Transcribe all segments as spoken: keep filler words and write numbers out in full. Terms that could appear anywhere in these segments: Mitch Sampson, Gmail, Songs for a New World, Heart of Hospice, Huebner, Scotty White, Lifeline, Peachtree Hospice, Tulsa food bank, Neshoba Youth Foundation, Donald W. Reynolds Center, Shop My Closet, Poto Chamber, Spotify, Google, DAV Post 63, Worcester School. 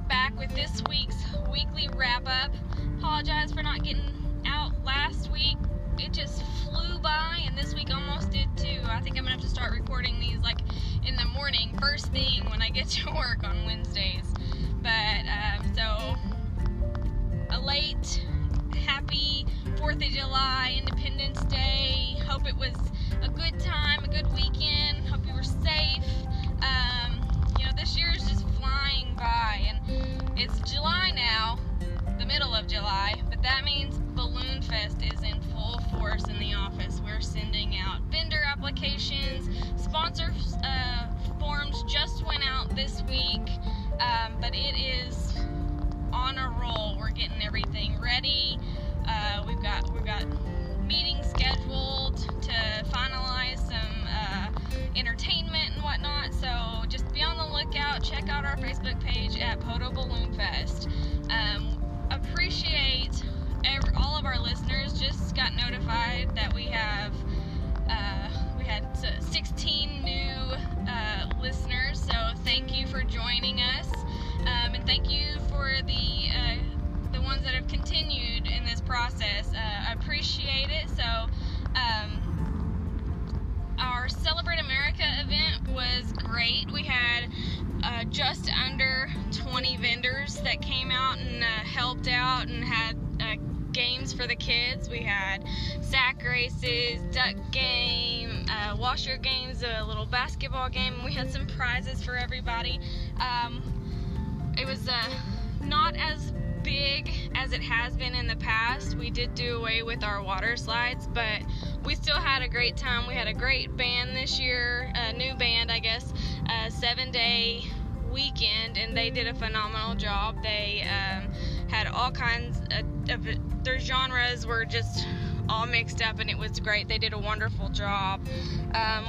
here back with this week's weekly wrap up. Apologize for not getting out last week. It just flew by, and this week almost did too. I think I'm gonna have to start recording these like in the morning, first thing when I get to work on Wednesdays. But uh, so a late happy fourth of July, Independence Day. Hope it was a good time, a good weekend. Hope you were safe. Um, you know, this year is just flying by, and it's July now, the middle of July, but that means Balloon Fest is in full force in the office. We're sending out vendor applications, sponsor uh, forms just went out this week, um, but it is on a roll. We're getting everything ready. Uh, we've got we've got meetings scheduled to finalize some uh, entertainment and whatnot. So just be on the lookout. Check out our Facebook page at Poto Balloon Fest. Um, appreciate every, all of our listeners. Just got notified that we have uh, we had sixteen new uh, listeners. So thank you for joining us, um, and thank you for the. Uh, the ones that have continued in this process. Uh, I appreciate it. So um, our Celebrate America event was great. We had uh, just under twenty vendors that came out and uh, helped out and had uh, games for the kids. We had sack races, duck game, uh, washer games, a little basketball game. We had some prizes for everybody. Um, it was uh, not as big as it has been in the past. We did do away with our water slides, but we still had a great time. We had a great band this year, a new band, I guess, a seven-day weekend, and they did a phenomenal job. They um, had all kinds of, of, their genres were just all mixed up, and it was great. They did a wonderful job. Um,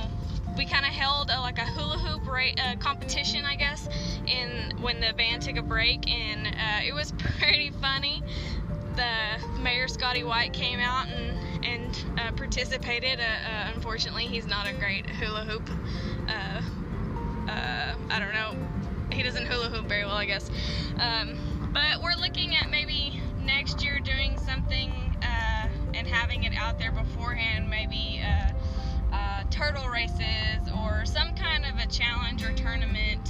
we kind of held a, like a hula hoop ra- uh, competition, I guess, in when the band took a break, and uh, it was pretty funny. The mayor, Scotty White, came out and, and uh, participated. Uh, uh, unfortunately, he's not a great hula hoop. Uh, uh, I don't know. He doesn't hula hoop very well, I guess. Um, but we're looking at maybe next year doing something uh, and having it out there beforehand, maybe uh, Uh, turtle races or some kind of a challenge or tournament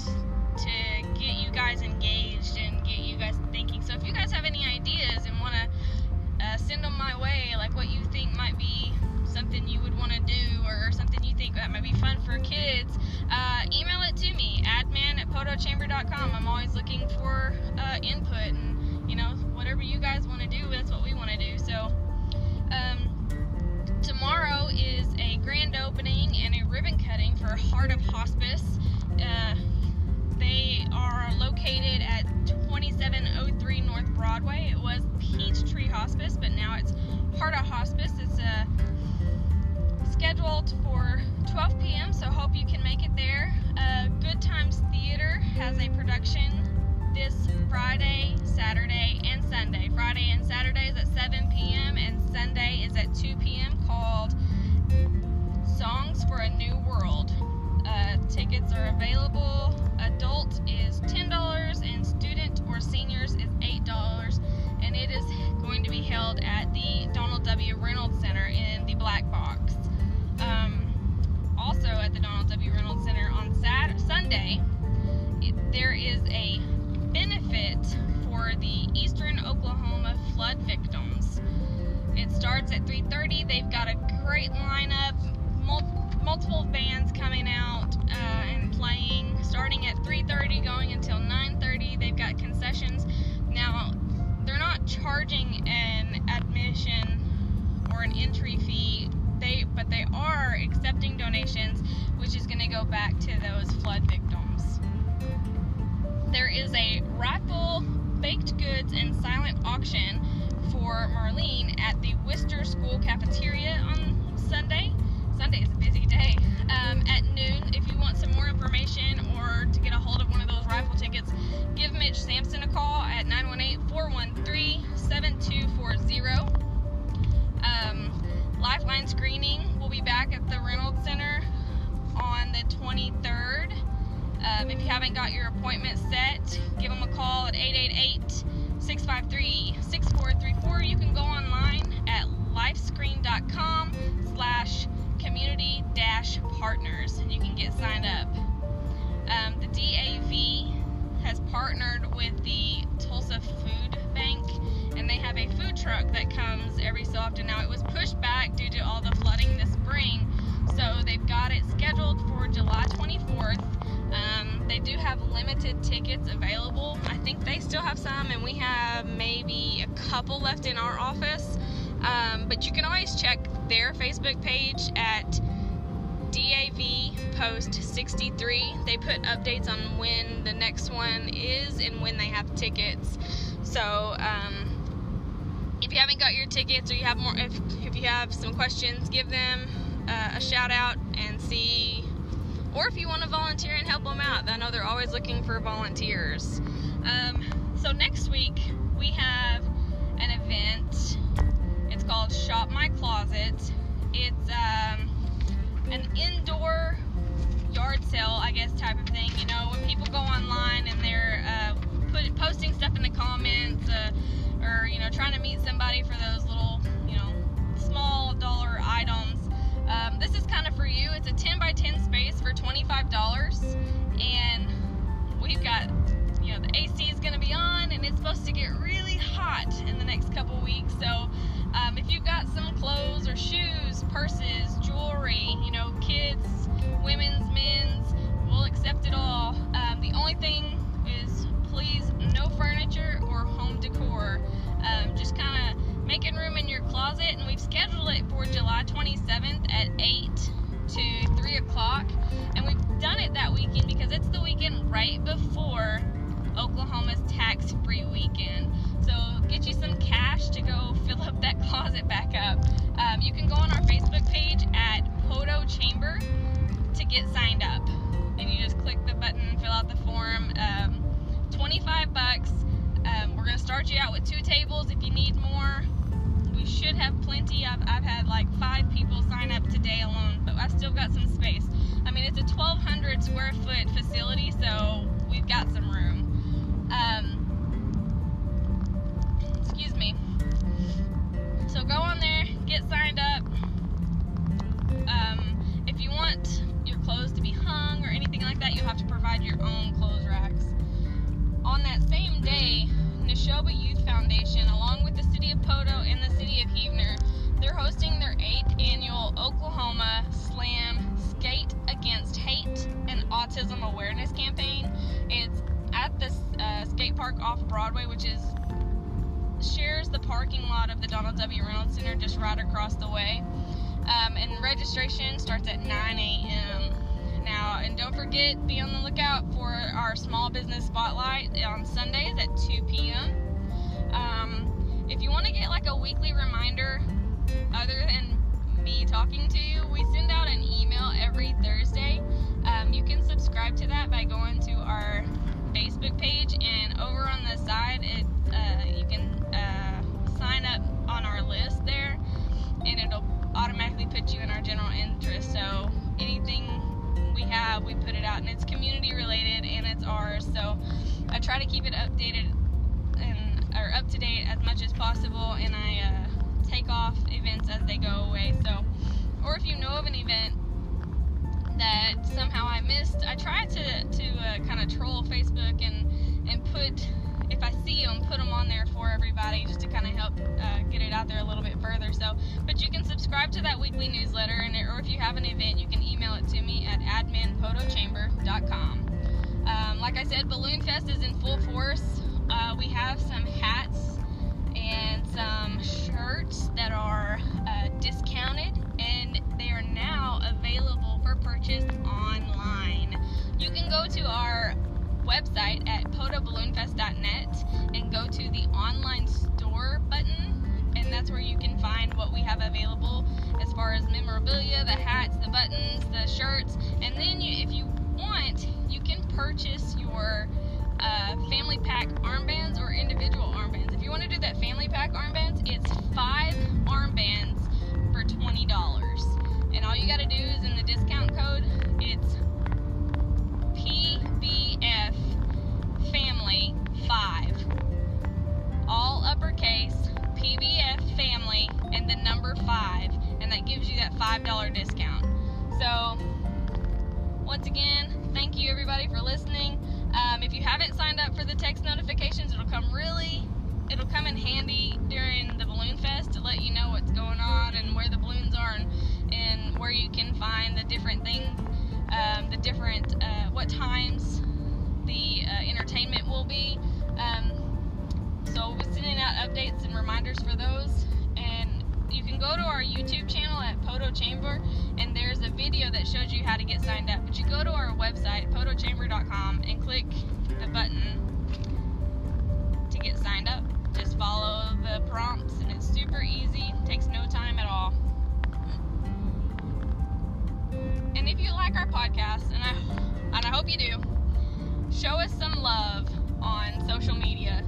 to get you guys engaged and get you guys thinking. So if you guys have any ideas and want to uh, send them my way, like what you think might be something you would want to do or something you think that might be fun for kids, uh, email it to me, admin at poto chamber dot com. I'm always looking for uh, input, and you know, whatever you guys want to do, that's what we want to do. So um tomorrow is a grand opening and a ribbon cutting for Heart of Hospice. Uh, they are located at twenty-seven oh three North Broadway. It was Peachtree Hospice, but now it's Heart of Hospice. It's uh, scheduled for twelve p.m., so hope you can make it there. Uh, Good Times Theater has a production this Friday, Saturday, and Sunday. Friday and Saturday is at seven p.m. and Sunday is at two p.m. called Songs for a New World. Uh, tickets are available. Adult is ten dollars and student or seniors is eight dollars, and it is going to be held at the Donald W. Reynolds Center in the Black Box. Um, also at the Donald W. Reynolds Center on Saturday, Sunday, it, there is a benefit for the Eastern Oklahoma flood victims. It starts at three thirty. They've got a great lineup, mul- multiple bands coming out uh, and playing, starting at three thirty, going until nine thirty. They've got concessions. Now, they're not charging an admission or an entry fee, they but they are accepting donations, which is going to go back to those flood victims. There is a raffle, baked goods, and silent auction for Marlene at the Worcester School cafeteria on Sunday. Sunday is a busy day. Um, at noon, if you want some more information or to get a hold of one of those raffle tickets, give Mitch Sampson a call at nine one eight, four one three, seven two four zero. Um, Lifeline screening will be back at the Reynolds Center on the twenty-third. Um, if you haven't got your appointment set, give them a call at eight eight eight, six five three, six four three four. You can go online at lifescreen dot com slash community dash partners, and you can get signed up. Um, the D A V has partnered with the Tulsa Food Bank, and they have a food truck that comes every so often. Now, it was pushed back due to all the flooding this spring, so they've got it scheduled for July twenty-fourth. Um, they do have limited tickets available. I think they still have some, and we have maybe a couple left in our office. Um, but you can always check their Facebook page at D A V Post sixty-three. They put updates on when the next one is and when they have tickets. So um, if you haven't got your tickets, or you have more, if, if you have some questions, give them uh, a shout out and see. Or if you want to volunteer and help them out, I know they're always looking for volunteers. Um, so next week we have an event. It's called Shop My Closet. It's um, an indoor yard sale, I guess, type of thing. You know, when people go online and they're uh, put, posting stuff in the comments, uh, or, you know, trying to meet somebody for those little, you know, small dollar items. Um, this is kind of for you. It's a ten by ten space for twenty-five dollars, and we've got, you know, the A C is going to be on, and it's supposed to get really hot in the next couple weeks. So um, if you've got some clothes or shoes, purses, jewelry, you know, kids, women's, men's, we'll accept it all. Um, the only thing is, please, no furniture or home decor. Um, just kind of making room in your closet, and we've scheduled it for July twenty-seventh at eight to three o'clock, and we've done it that weekend because it's the weekend right before Oklahoma's tax-free weekend. So get you some cash to go fill up that closet back up. Um, you can go on our Facebook page at Poto Chamber to get signed up, and you just click the button, fill out the form. um, twenty-five bucks. Um, we're going to start you out with two tables. If you need more, we should have plenty. I've, I've had like five people sign up today alone, but I've still got some space. I mean, it's a twelve hundred square foot facility, so we've got some room. Um, excuse me. So go on there, get signed up. Um, if you want your clothes to be hung or anything like that, you'll have to provide your own clothes racks. On that same day, Neshoba Youth Foundation, along with the City of Poto and the City of Huebner, they're hosting their eighth annual Oklahoma Slam Skate Against Hate and Autism Awareness Campaign. It's at the uh, skate park off Broadway, which is shares the parking lot of the Donald W. Reynolds Center just right across the way. Um, and registration starts at nine a m Now, and don't forget, be on the lookout for our small business spotlight on Sundays at two p m Um, if you want to get like a weekly reminder other than me talking to you, we send out an email every Thursday. Um, you can subscribe to that by going to our Facebook page, and over on the side, it, uh, you can uh, sign up on our list there, and it'll automatically put you in our general interest. So anything we have, we put it out, and it's community related and it's ours, so I try to keep it updated and or up to date as much as possible, and I uh, take off events as they go away. So, or if you know of an event that somehow I missed, I try to, to uh, kind of troll Facebook and, and put, if I see them, put them on there for everybody just to kind of help uh, get it out there a little bit further. So, but you can subscribe to that weekly newsletter, and or if you have an event, you can email it to me at admin poto chamber dot com. Um, like I said, Balloon Fest is in full force. Uh, we have some hats and some shirts that are uh, discounted, and they are now available for purchase online. You can go to our website at Poteauballoonfest dot net and go to the online store button, and that's where you can find what we have available as far as memorabilia, the hats, the buttons, the shirts, and then you, if you want, you can purchase your uh, family pack armbands or individual armbands. If you want to do that family pack armbands, it's five armbands for twenty dollars, and all you got to do is in the discount code, it's P B F family Once again, thank you everybody for listening. Um, if you haven't signed up for the text notifications, it'll come really, it'll come in handy during the Balloon Fest to let you know what's going on and where the balloons are and, and where you can find the different things, um, the different, uh, what times the uh, entertainment will be. Um, so we'll be sending out updates and reminders for those. And you can go to our YouTube channel at Poto Chamber, and there's a video that shows you how to get signed up. But you go to our website, poto chamber dot com, and click the button to get signed up. Just follow the prompts, and it's super easy. It takes no time at all. And if you like our podcast, and I, and I hope you do, show us some love on social media.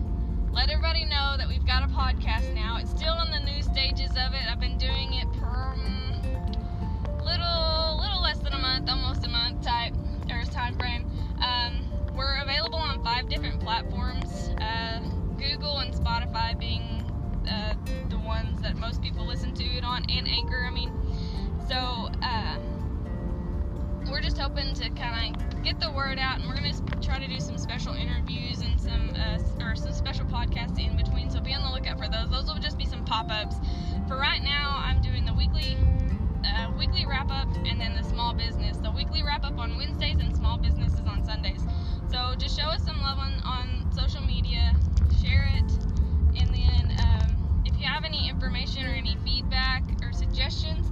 Let everybody know that we've got a podcast now. It's still in the new stages of it. I've been doing it per little, little less than a month, almost a month type or time frame. Um, we're available on five different platforms, uh, Google and Spotify being uh, the ones that most people listen to it on, and Anchor. I mean, so uh, we're just hoping to kind of get the word out, and we're going to try to do some special interviews and some uh, or some special podcasts in between, so be on the lookout for those. Those will just be some pop-ups. For right now, I'm doing the weekly uh, weekly wrap-up and then the small business. The weekly wrap-up on Wednesdays and small businesses on Sundays. So just show us some love on, on social media, share it, and then um, if you have any information or any feedback or suggestions,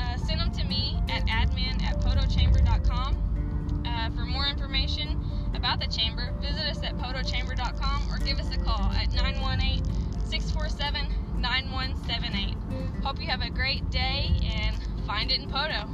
Uh, send them to me at admin at poto chamber dot com. Uh, for more information about the chamber, visit us at poto chamber dot com or give us a call at nine one eight, six four seven, nine one seven eight. Hope you have a great day, and find it in Poto.